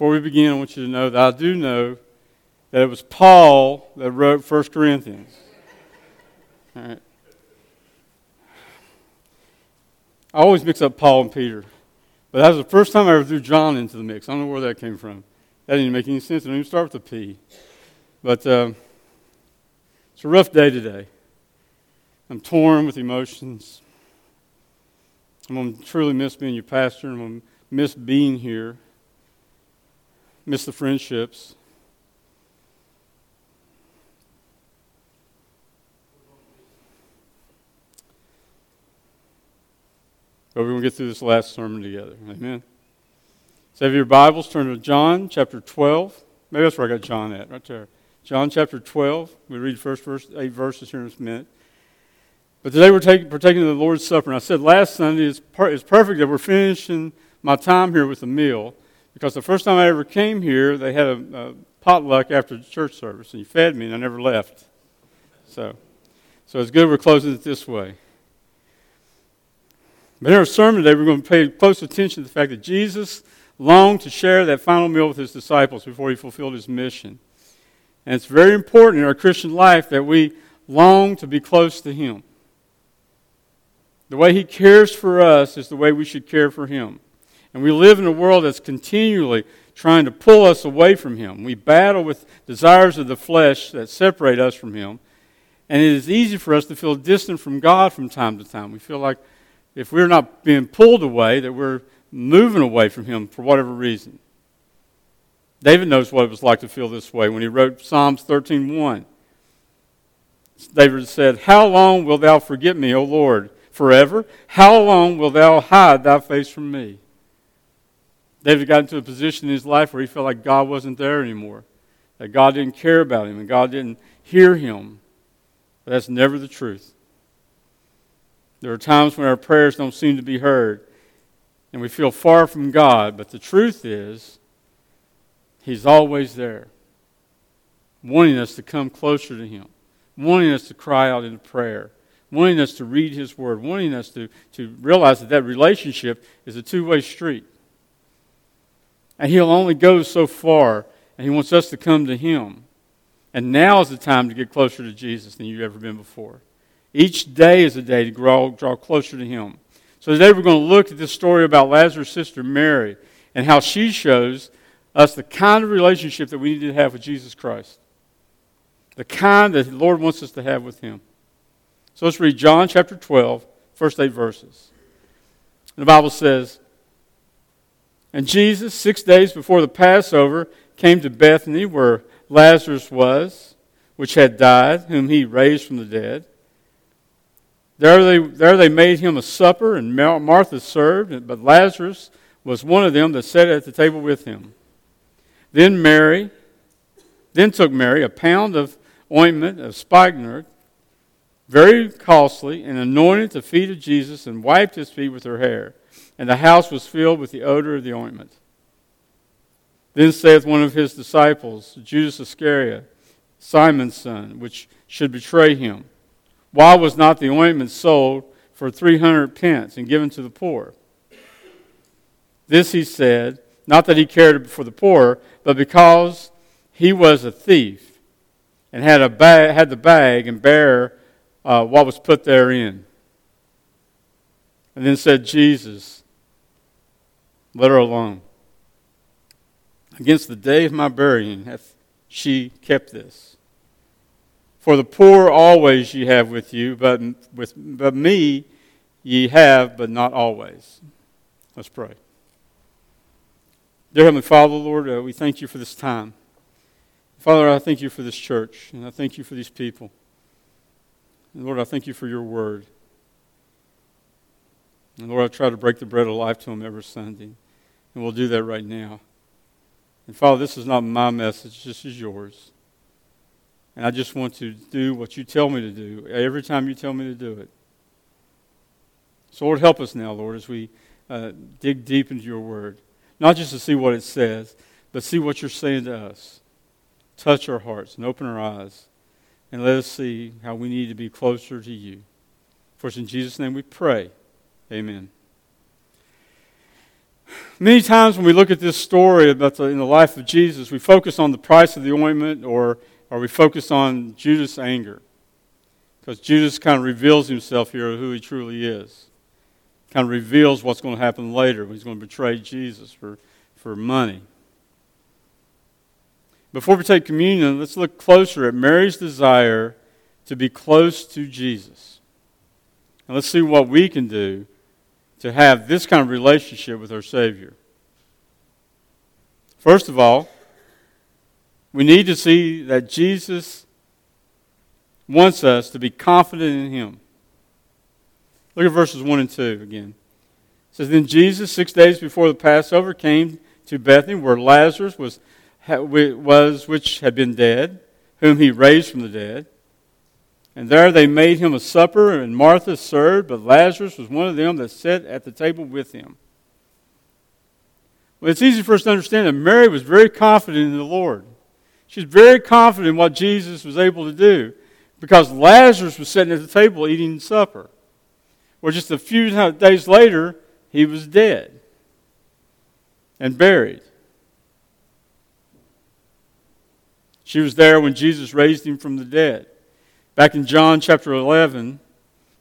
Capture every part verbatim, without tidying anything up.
Before we begin, I want you to know that I do know that it was Paul that wrote First Corinthians. All right. I always mix up Paul and Peter. But that was the first time I ever threw John into the mix. I don't know where that came from. That didn't make any sense. I didn't even start with a P. But um, it's a rough day today. I'm torn with emotions. I'm going to truly miss being your pastor. I'm going to miss being here. Miss the friendships. But we're going to get through this last sermon together. Amen. So have your Bibles, turn to John chapter twelve. Maybe that's where I got John at, right there. John chapter twelve. We read first verse, eight verses here in a minute. But today we're taking, partaking of the Lord's Supper. And I said last Sunday, it's, per, it's perfect that we're finishing my time here with a meal. Because the first time I ever came here, they had a, a potluck after the church service. And you fed me and I never left. So, so it's good we're closing it this way. But in our sermon today, we're going to pay close attention to the fact that Jesus longed to share that final meal with his disciples before he fulfilled his mission. And it's very important in our Christian life that we long to be close to him. The way he cares for us is the way we should care for him. And we live in a world that's continually trying to pull us away from him. We battle with desires of the flesh that separate us from him. And it is easy for us to feel distant from God from time to time. We feel like if we're not being pulled away, that we're moving away from him for whatever reason. David knows what it was like to feel this way when he wrote Psalms thirteen one. David said, "How long wilt thou forget me, O Lord, forever? How long wilt thou hide thy face from me?" David got into a position in his life where he felt like God wasn't there anymore, that God didn't care about him and God didn't hear him. But that's never the truth. There are times when our prayers don't seem to be heard and we feel far from God, but the truth is he's always there, wanting us to come closer to him, wanting us to cry out in prayer, wanting us to read his word, wanting us to, to realize that that relationship is a two-way street. And he'll only go so far, and he wants us to come to him. And now is the time to get closer to Jesus than you've ever been before. Each day is a day to grow, draw closer to him. So today we're going to look at this story about Lazarus' sister Mary and how she shows us the kind of relationship that we need to have with Jesus Christ. The kind that the Lord wants us to have with him. So let's read John chapter twelve, first eight verses. And the Bible says, "And Jesus, six days before the Passover, came to Bethany where Lazarus was, which had died, whom he raised from the dead. There they, there they made him a supper, and Martha served, but Lazarus was one of them that sat at the table with him. Then Mary, then took Mary a pound of ointment of spikenard, very costly, and anointed the feet of Jesus, and wiped his feet with her hair. And the house was filled with the odor of the ointment. Then saith one of his disciples, Judas Iscariot, Simon's son, which should betray him, Why was not the ointment sold for three hundred pence and given to the poor? This he said, not that he cared for the poor, but because he was a thief and had a bag, had the bag and bare uh, what was put therein. And then said Jesus, Let her alone. Against the day of my burying hath she kept this. For the poor always ye have with you, but with but me ye have, but not always." Let's pray. Dear Heavenly Father, Lord, uh, we thank you for this time. Father, I thank you for this church, and I thank you for these people. And Lord, I thank you for your word. And Lord, I try to break the bread of life to them every Sunday, and we'll do that right now. And Father, this is not my message, this is yours. And I just want to do what you tell me to do every time you tell me to do it. So Lord, help us now, Lord, as we uh, dig deep into your word. Not just to see what it says, but see what you're saying to us. Touch our hearts and open our eyes. And let us see how we need to be closer to you. For it's in Jesus' name we pray. Amen. Many times when we look at this story about the, in the life of Jesus, we focus on the price of the ointment, or, or we focus on Judas' anger. Because Judas kind of reveals himself here, who he truly is. Kind of reveals what's going to happen later. He's going to betray Jesus for, for money. Before we take communion, let's look closer at Mary's desire to be close to Jesus. And let's see what we can do to have this kind of relationship with our Savior. First of all, we need to see that Jesus wants us to be confident in Him. Look at verses one and two again. It says, "Then Jesus, six days before the Passover, came to Bethany, where Lazarus was, was which had been dead, whom He raised from the dead. And there they made him a supper, and Martha served, but Lazarus was one of them that sat at the table with him." Well, it's easy for us to understand that Mary was very confident in the Lord. She's very confident in what Jesus was able to do, because Lazarus was sitting at the table eating supper. Well, just a few days later, he was dead and buried. She was there when Jesus raised him from the dead. Back in John chapter eleven,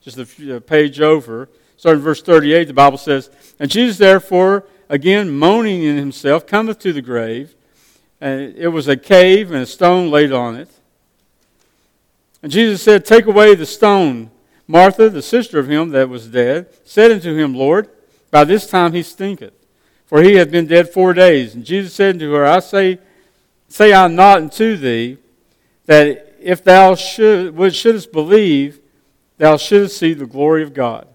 just a page over, starting verse thirty-eight, the Bible says, "And Jesus therefore, again moaning in himself, cometh to the grave, and it was a cave, and a stone laid on it. And Jesus said, Take away the stone. Martha, the sister of him that was dead, said unto him, Lord, by this time he stinketh, for he hath been dead four days. And Jesus said unto her, I say, say I not unto thee, that if thou should, shouldest believe, thou shouldest see the glory of God.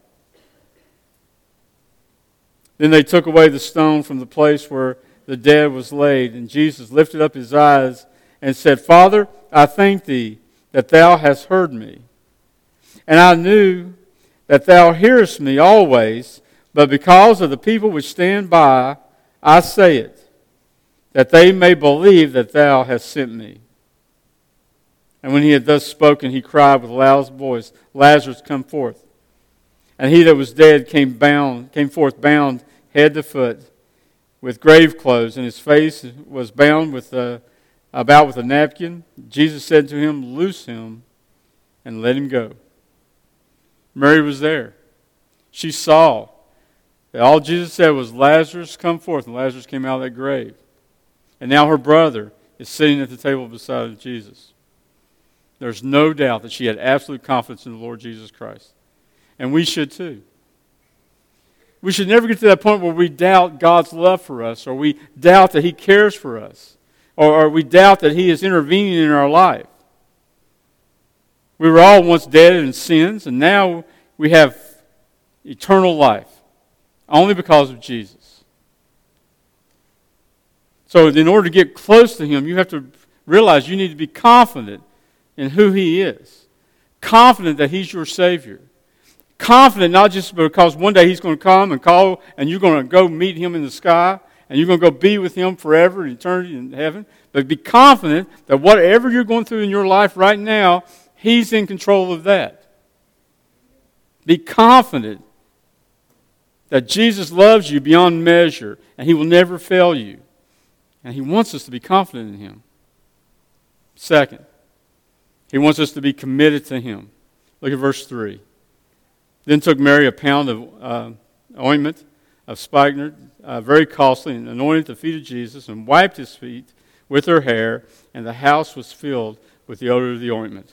Then they took away the stone from the place where the dead was laid, and Jesus lifted up his eyes and said, Father, I thank thee that thou hast heard me. And I knew that thou hearest me always, but because of the people which stand by, I say it, that they may believe that thou hast sent me. And when he had thus spoken, he cried with a loud voice, Lazarus, come forth. And he that was dead came bound, came forth bound head to foot, with grave clothes, and his face was bound with a, about with a napkin. Jesus said to him, Loose him, and let him go." Mary was there. She saw that all Jesus said was, Lazarus, come forth. And Lazarus came out of that grave. And now her brother is sitting at the table beside Jesus. There's no doubt that she had absolute confidence in the Lord Jesus Christ. And we should too. We should never get to that point where we doubt God's love for us, or we doubt that He cares for us, or, or we doubt that He is intervening in our life. We were all once dead in sins, and now we have eternal life, only because of Jesus. So in order to get close to Him, you have to realize you need to be confident in who He is. Confident that He's your Savior. Confident not just because one day He's going to come and call and you're going to go meet Him in the sky and you're going to go be with Him forever in eternity in heaven, but be confident that whatever you're going through in your life right now, He's in control of that. Be confident that Jesus loves you beyond measure and He will never fail you. And He wants us to be confident in Him. Second, He wants us to be committed to Him. Look at verse three. Then took Mary a pound of uh, ointment of spikenard, uh, very costly, and anointed the feet of Jesus, and wiped His feet with her hair, and the house was filled with the odor of the ointment.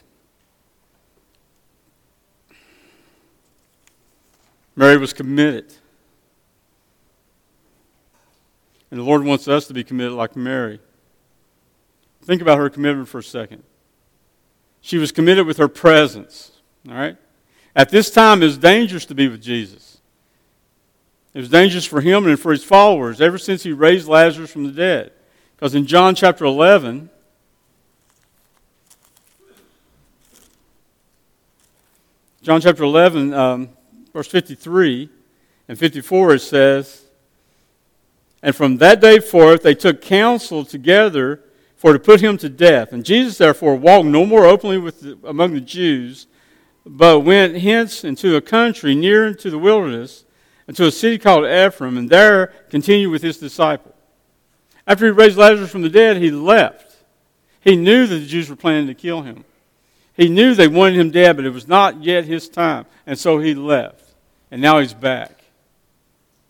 Mary was committed. And the Lord wants us to be committed like Mary. Think about her commitment for a second. She was committed with her presence. All right? At this time, it was dangerous to be with Jesus. It was dangerous for Him and for His followers ever since He raised Lazarus from the dead. Because in John chapter eleven, John chapter eleven, um, verse fifty-three and fifty-four, it says, "And from that day forth they took counsel together for to put Him to death. And Jesus therefore walked no more openly with the, among the Jews, but went hence into a country near into the wilderness, into a city called Ephraim, and there continued with his disciples. After he raised Lazarus from the dead, he left. He knew that the Jews were planning to kill him. He knew they wanted him dead, but it was not yet his time. And so he left. And now he's back.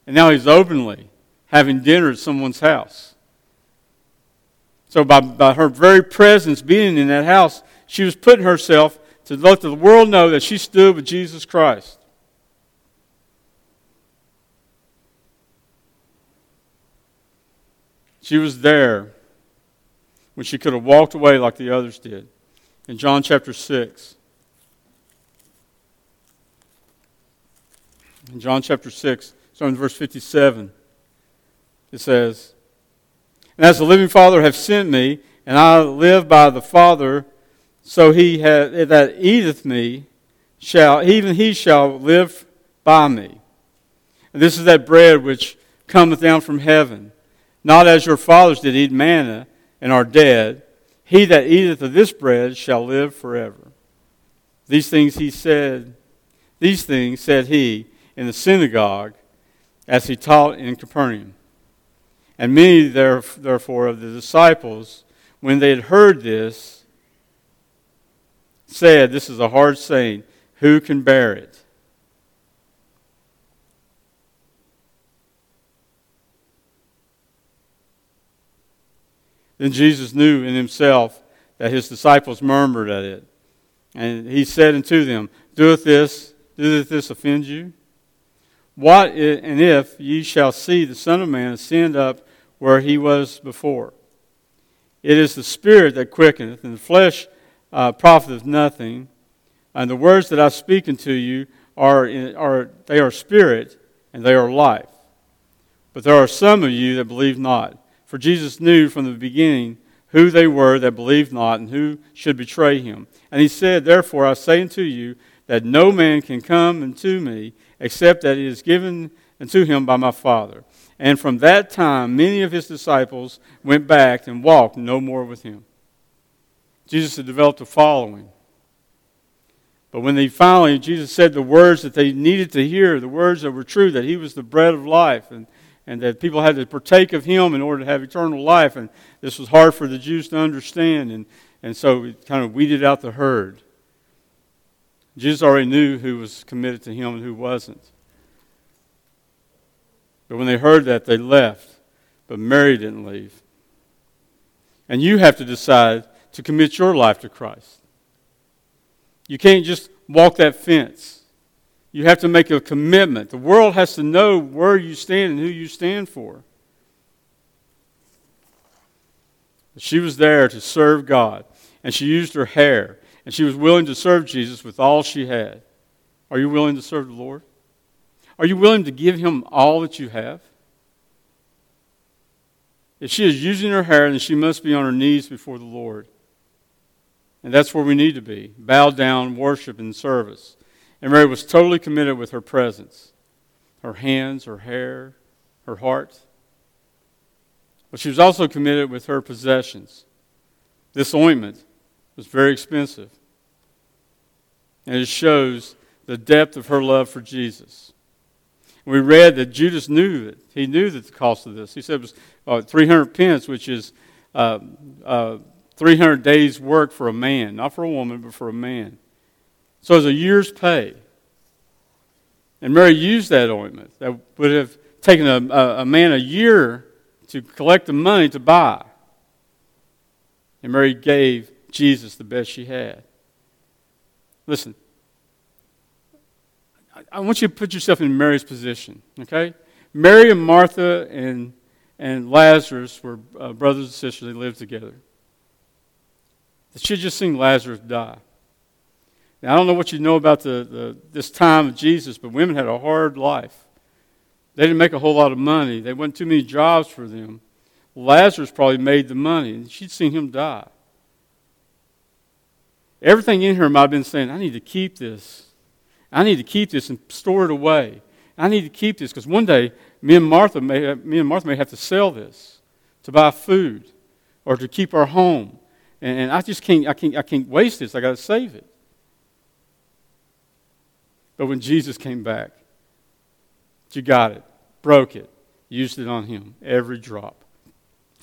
And now he's openly having dinner at someone's house. So by, by her very presence being in that house, she was putting herself to let the world know that she stood with Jesus Christ. She was there when she could have walked away like the others did. In John chapter six. In John chapter six, starting in verse fifty-seven, it says, "And as the living Father hath sent me, and I live by the Father, so he hath, that eateth me, shall even he shall live by me. And this is that bread which cometh down from heaven, not as your fathers did eat manna, and are dead. He that eateth of this bread shall live forever. These things he said, these things said he in the synagogue, as he taught in Capernaum. And many therefore of the disciples, when they had heard this, said, This is a hard saying, who can bear it? Then Jesus knew in himself that his disciples murmured at it. And he said unto them, Doeth this, doeth this offend you? What if, and if ye shall see the Son of Man ascend up where he was before? It is the Spirit that quickeneth, and the flesh uh, profiteth nothing. And the words that I speak unto you, are, in, are they are spirit, and they are life. But there are some of you that believe not. For Jesus knew from the beginning who they were that believed not and who should betray him. And he said, Therefore I say unto you, that no man can come unto me, except that it is given unto him by my Father. And from that time many of his disciples went back and walked no more with him." Jesus had developed a following. But when they finally, Jesus said the words that they needed to hear, the words that were true, that he was the bread of life, and And that people had to partake of him in order to have eternal life. And this was hard for the Jews to understand. And, and so it kind of weeded out the herd. Jesus already knew who was committed to him and who wasn't. But when they heard that, they left. But Mary didn't leave. And you have to decide to commit your life to Christ. You can't just walk that fence. You have to make a commitment. The world has to know where you stand and who you stand for. She was there to serve God, and she used her hair, and she was willing to serve Jesus with all she had. Are you willing to serve the Lord? Are you willing to give him all that you have? If she is using her hair, then she must be on her knees before the Lord. And that's where we need to be. Bow down, worship, and service. And Mary was totally committed with her presence, her hands, her hair, her heart. But she was also committed with her possessions. This ointment was very expensive. And it shows the depth of her love for Jesus. We read that Judas knew it. He knew that the cost of this. He said it was uh, three hundred pence, which is uh, uh, three hundred days' work for a man. Not for a woman, but for a man. So it was a year's pay. And Mary used that ointment that would have taken a, a, a man a year to collect the money to buy. And Mary gave Jesus the best she had. Listen, I, I want you to put yourself in Mary's position, okay? Mary and Martha and, and Lazarus were uh, brothers and sisters. They lived together. She had just seen Lazarus die. Now, I don't know what you know about the, the this time of Jesus, but women had a hard life. They didn't make a whole lot of money. There weren't too many jobs for them. Lazarus probably made the money, and she'd seen him die. Everything in her might have been saying, I need to keep this. I need to keep this and store it away. I need to keep this because one day me and Martha may have, me and Martha may have to sell this to buy food or to keep our home. And, and I just can't I can't I can't waste this. I got to save it. But when Jesus came back, But you got it, broke it, used it on him, every drop.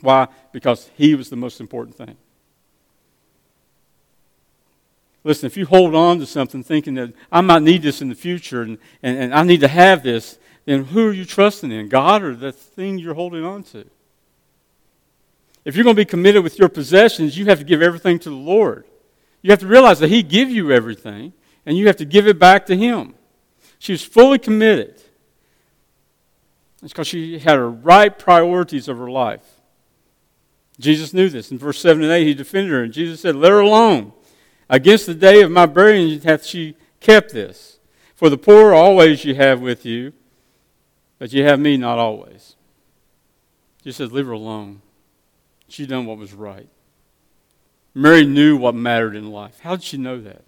Why? Because he was the most important thing. Listen, if you hold on to something thinking that I might need this in the future and, and, and I need to have this, then who are you trusting in? God or the thing you're holding on to? If you're going to be committed with your possessions, you have to give everything to the Lord. You have to realize that he gave you everything, and you have to give it back to him. She was fully committed. It's because she had her right priorities of her life. Jesus knew this. In verse seven and eight, he defended her, and Jesus said, "Let her alone. Against the day of my burying hath she kept this. For the poor always you have with you, but you have me not always." She said, leave her alone. She done what was right. Mary knew what mattered in life. How did she know that?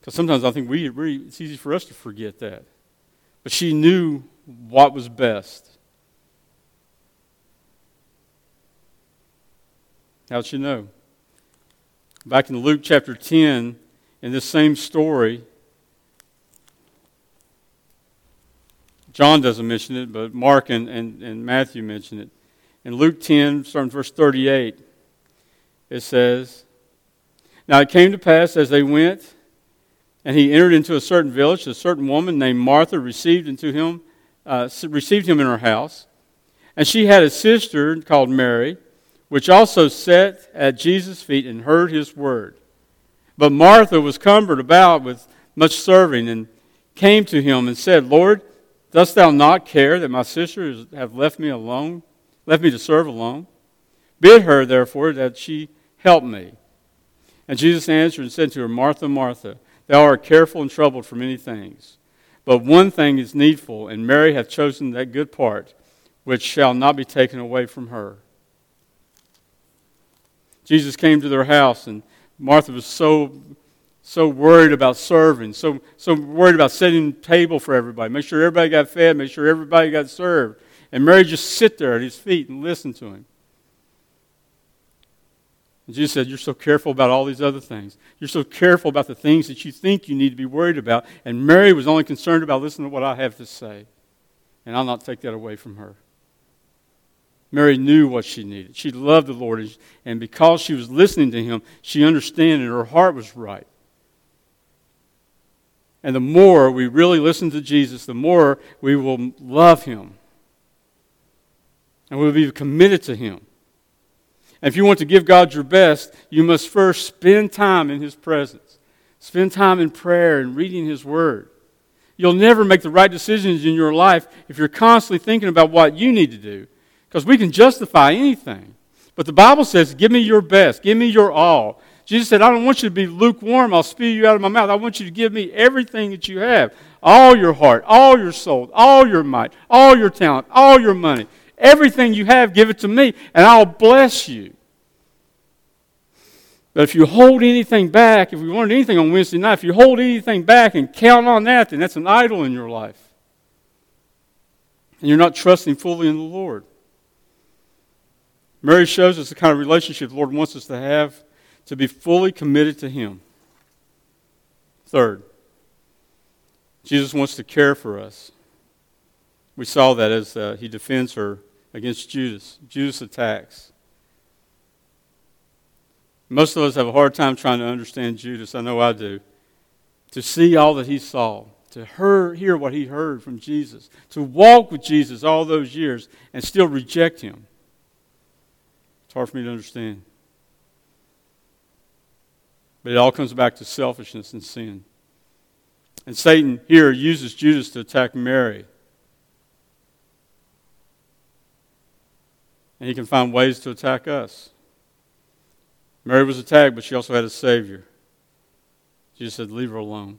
Because sometimes I think we, we it's easy for us to forget that. But she knew what was best. How did she know? Back in Luke chapter ten, in this same story, John doesn't mention it, but Mark and, and, and Matthew mention it. In Luke ten, starting verse thirty-eight, it says, "Now it came to pass as they went, and he entered into a certain village. A certain woman named Martha received into him, uh, received him in her house. And she had a sister called Mary, which also sat at Jesus' feet and heard his word. But Martha was cumbered about with much serving, and came to him and said, Lord, dost thou not care that my sister hath left me alone, left me to serve alone? Bid her, therefore, that she help me. And Jesus answered and said to her, Martha, Martha, thou art careful and troubled for many things. But one thing is needful, and Mary hath chosen that good part, which shall not be taken away from her." Jesus came to their house, and Martha was so so worried about serving, so so worried about setting the table for everybody, make sure everybody got fed, make sure everybody got served. And Mary just sit there at his feet and listen to him. And Jesus said, you're so careful about all these other things. You're so careful about the things that you think you need to be worried about. And Mary was only concerned about listening to what I have to say. And I'll not take that away from her. Mary knew what she needed. She loved the Lord. And because she was listening to him, she understood and her heart was right. And the more we really listen to Jesus, the more we will love him. And we'll be committed to him. And if you want to give God your best, you must first spend time in his presence. Spend time in prayer and reading his word. You'll never make the right decisions in your life if you're constantly thinking about what you need to do. Because we can justify anything. But the Bible says, give me your best. Give me your all. Jesus said, I don't want you to be lukewarm. I'll spew you out of my mouth. I want you to give me everything that you have. All your heart, all your soul, all your might, all your talent, all your money. Everything you have, give it to me, and I'll bless you. But if you hold anything back, if we learned anything on Wednesday night, if you hold anything back and count on that, then that's an idol in your life. And you're not trusting fully in the Lord. Mary shows us the kind of relationship the Lord wants us to have, to be fully committed to him. Third, Jesus wants to care for us. We saw that as uh, he defends her against Judas. Judas attacks. Most of us have a hard time trying to understand Judas. I know I do. To see all that he saw, to hear, hear what he heard from Jesus, to walk with Jesus all those years and still reject him. It's hard for me to understand. But it all comes back to selfishness and sin. And Satan here uses Judas to attack Mary. And he can find ways to attack us. Mary was attacked, but she also had a Savior. Jesus said, leave her alone.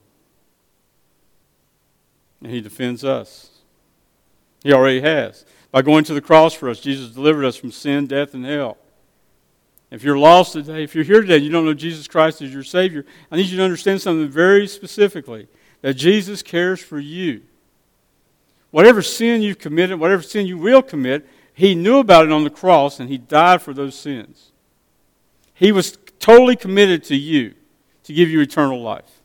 And he defends us. He already has. By going to the cross for us, Jesus delivered us from sin, death, and hell. If you're lost today, if you're here today and you don't know Jesus Christ as your Savior, I need you to understand something very specifically, that Jesus cares for you. Whatever sin you've committed, whatever sin you will commit, he knew about it on the cross, and he died for those sins. He was totally committed to you to give you eternal life.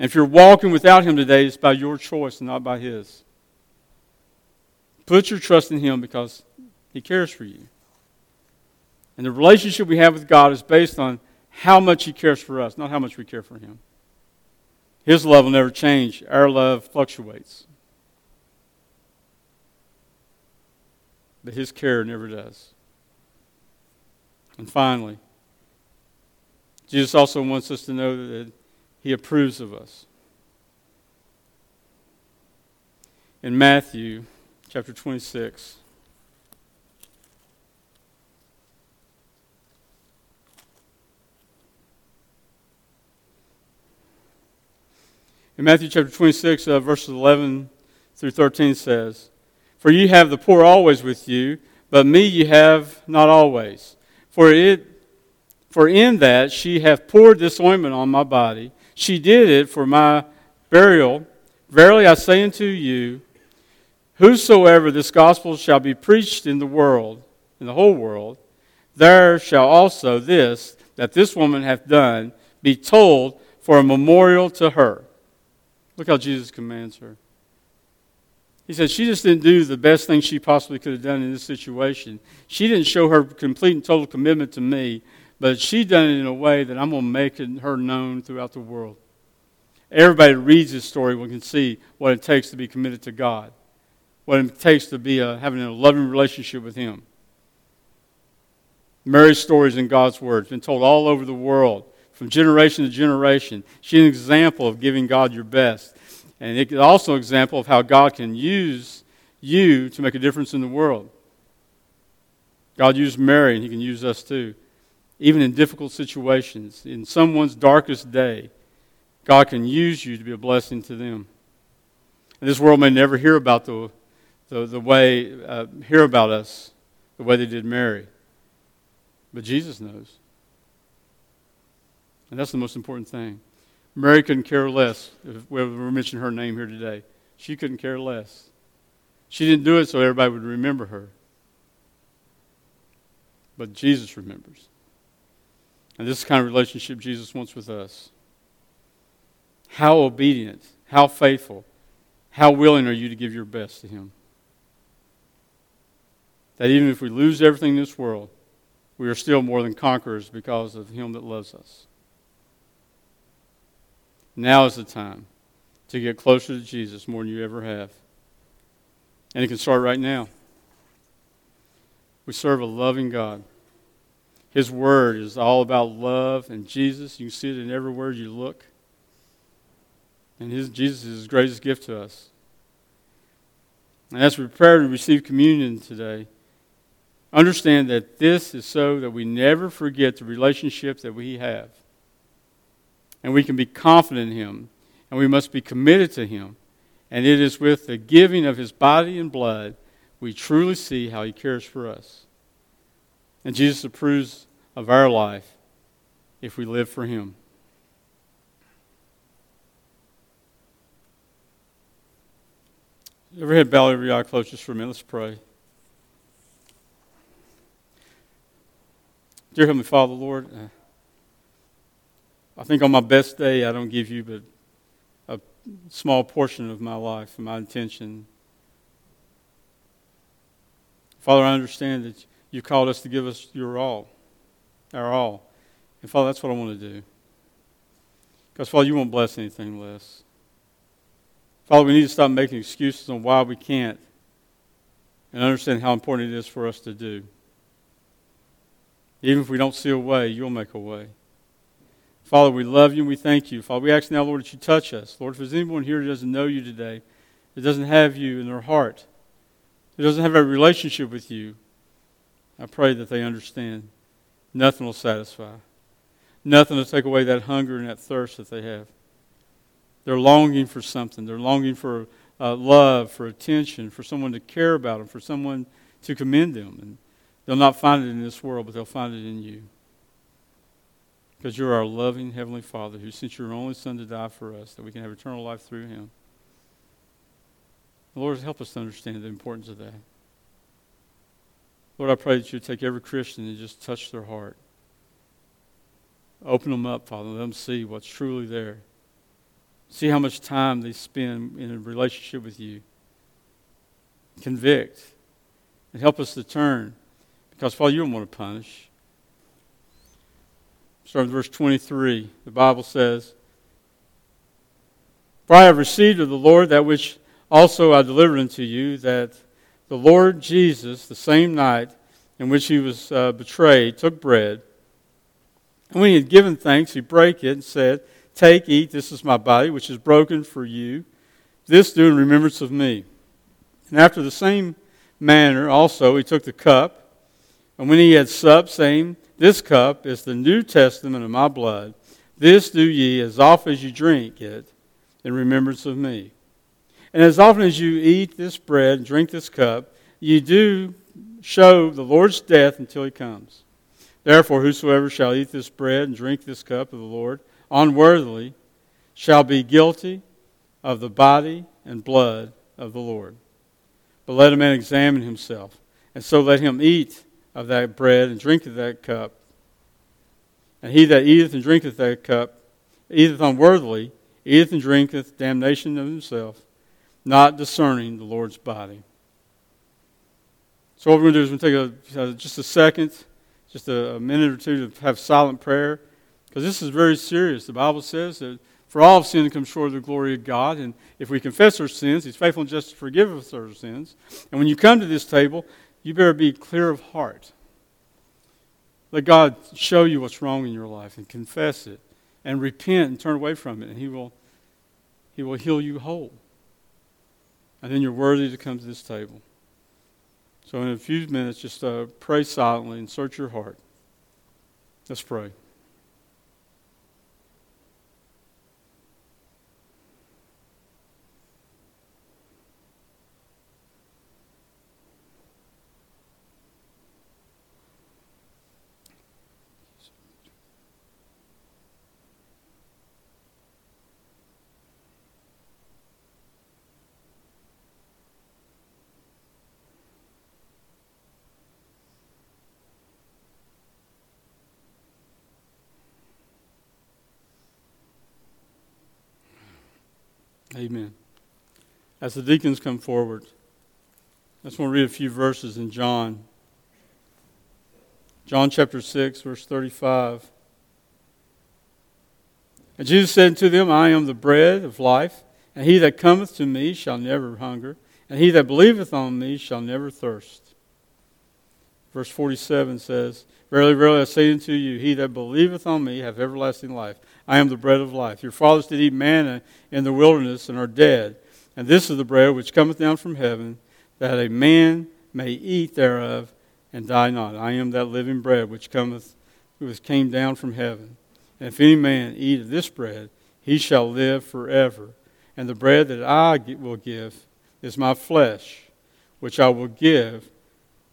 And if you're walking without him today, it's by your choice and not by his. Put your trust in him because he cares for you. And the relationship we have with God is based on how much he cares for us, not how much we care for him. His love will never change. Our love fluctuates. But his care never does. And finally, Jesus also wants us to know that he approves of us. In Matthew chapter twenty-six, in Matthew chapter twenty-six, uh, verses eleven through thirteen says, "For you have the poor always with you, but me you have not always. For it, for in that she hath poured this ointment on my body, she did it for my burial. Verily I say unto you, whosoever this gospel shall be preached in the world, in the whole world, there shall also this, that this woman hath done, be told for a memorial to her." Look how Jesus commands her. He said she just didn't do the best thing she possibly could have done in this situation. She didn't show her complete and total commitment to me, but she done it in a way that I'm going to make it, her known throughout the world. Everybody that reads this story will can see what it takes to be committed to God, what it takes to be a, having a loving relationship with him. Mary's story is in God's Word. It's been told all over the world, from generation to generation. She's an example of giving God your best. And it's also an example of how God can use you to make a difference in the world. God used Mary, and he can use us too. Even in difficult situations, in someone's darkest day, God can use you to be a blessing to them. And this world may never hear about the, the, the way, uh, hear about us the way they did Mary. But Jesus knows. And that's the most important thing. Mary couldn't care less if we were mentioning her name here today. She couldn't care less. She didn't do it so everybody would remember her. But Jesus remembers. And this is the kind of relationship Jesus wants with us. How obedient, how faithful, how willing are you to give your best to him? That even if we lose everything in this world, we are still more than conquerors because of him that loves us. Now is the time to get closer to Jesus more than you ever have. And it can start right now. We serve a loving God. His word is all about love and Jesus. You can see it in every word you look. And his, Jesus is his greatest gift to us. And as we prepare to receive communion today, understand that this is so that we never forget the relationship that we have. And we can be confident in him. And we must be committed to him. And it is with the giving of his body and blood we truly see how he cares for us. And Jesus approves of our life if we live for him. Every head bowed, every eye closed just for a minute. Let's pray. Dear Heavenly Father, Lord, uh, I think on my best day I don't give you but a small portion of my life and my intention. Father, I understand that you called us to give us your all, our all. And Father, that's what I want to do. Because, Father, you won't bless anything less. Father, we need to stop making excuses on why we can't and understand how important it is for us to do. Even if we don't see a way, you'll make a way. Father, we love you and we thank you. Father, we ask now, Lord, that you touch us. Lord, if there's anyone here who doesn't know you today, that doesn't have you in their heart, that doesn't have a relationship with you, I pray that they understand nothing will satisfy. Nothing will take away that hunger and that thirst that they have. They're longing for something. They're longing for uh, love, for attention, for someone to care about them, for someone to commend them. And they'll not find it in this world, but they'll find it in you. Because you're our loving Heavenly Father who sent your only Son to die for us, that we can have eternal life through him. Lord, help us to understand the importance of that. Lord, I pray that you take every Christian and just touch their heart. Open them up, Father. Let them see what's truly there. See how much time they spend in a relationship with you. Convict. And help us to turn. Because, Father, you don't want to punish. Starting with verse twenty-three, the Bible says, "For I have received of the Lord that which also I delivered unto you, that the Lord Jesus, the same night in which he was uh, betrayed, took bread. And when he had given thanks, he brake it and said, 'Take, eat, this is my body, which is broken for you. This do in remembrance of me.' And after the same manner also he took the cup, and when he had supped, saying, 'This cup is the New Testament of my blood. This do ye as often as you drink it in remembrance of me.' And as often as you eat this bread and drink this cup, ye do show the Lord's death until he comes. Therefore, whosoever shall eat this bread and drink this cup of the Lord unworthily shall be guilty of the body and blood of the Lord. But let a man examine himself, and so let him eat of that bread and drink of that cup. And he that eateth and drinketh that cup, eateth unworthily, eateth and drinketh damnation of himself, not discerning the Lord's body." So what we're going to do is we're going to take a, just a second, just a, a minute or two to have silent prayer, because this is very serious. The Bible says that for all have sinned and come short of the glory of God, and if we confess our sins, he's faithful and just to forgive us our sins. And when you come to this table, you better be clear of heart. Let God show you what's wrong in your life and confess it and repent and turn away from it, and he will, he will heal you whole. And then you're worthy to come to this table. So in a few minutes, just uh, pray silently and search your heart. Let's pray. Amen. As the deacons come forward, I just want to read a few verses in John. John chapter six, verse thirty-five. "And Jesus said unto them, I am the bread of life, and he that cometh to me shall never hunger, and he that believeth on me shall never thirst." Verse forty-seven says, "Verily, verily, I say unto you, he that believeth on me hath everlasting life. I am the bread of life. Your fathers did eat manna in the wilderness and are dead. And this is the bread which cometh down from heaven, that a man may eat thereof and die not. I am that living bread which cometh, which came down from heaven. And if any man eat of this bread, he shall live forever. And the bread that I will give is my flesh, which I will give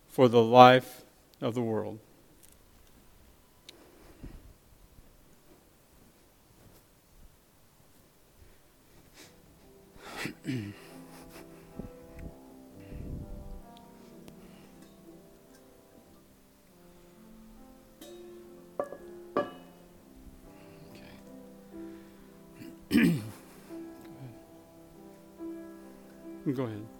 for the life of the world." Okay. Go ahead.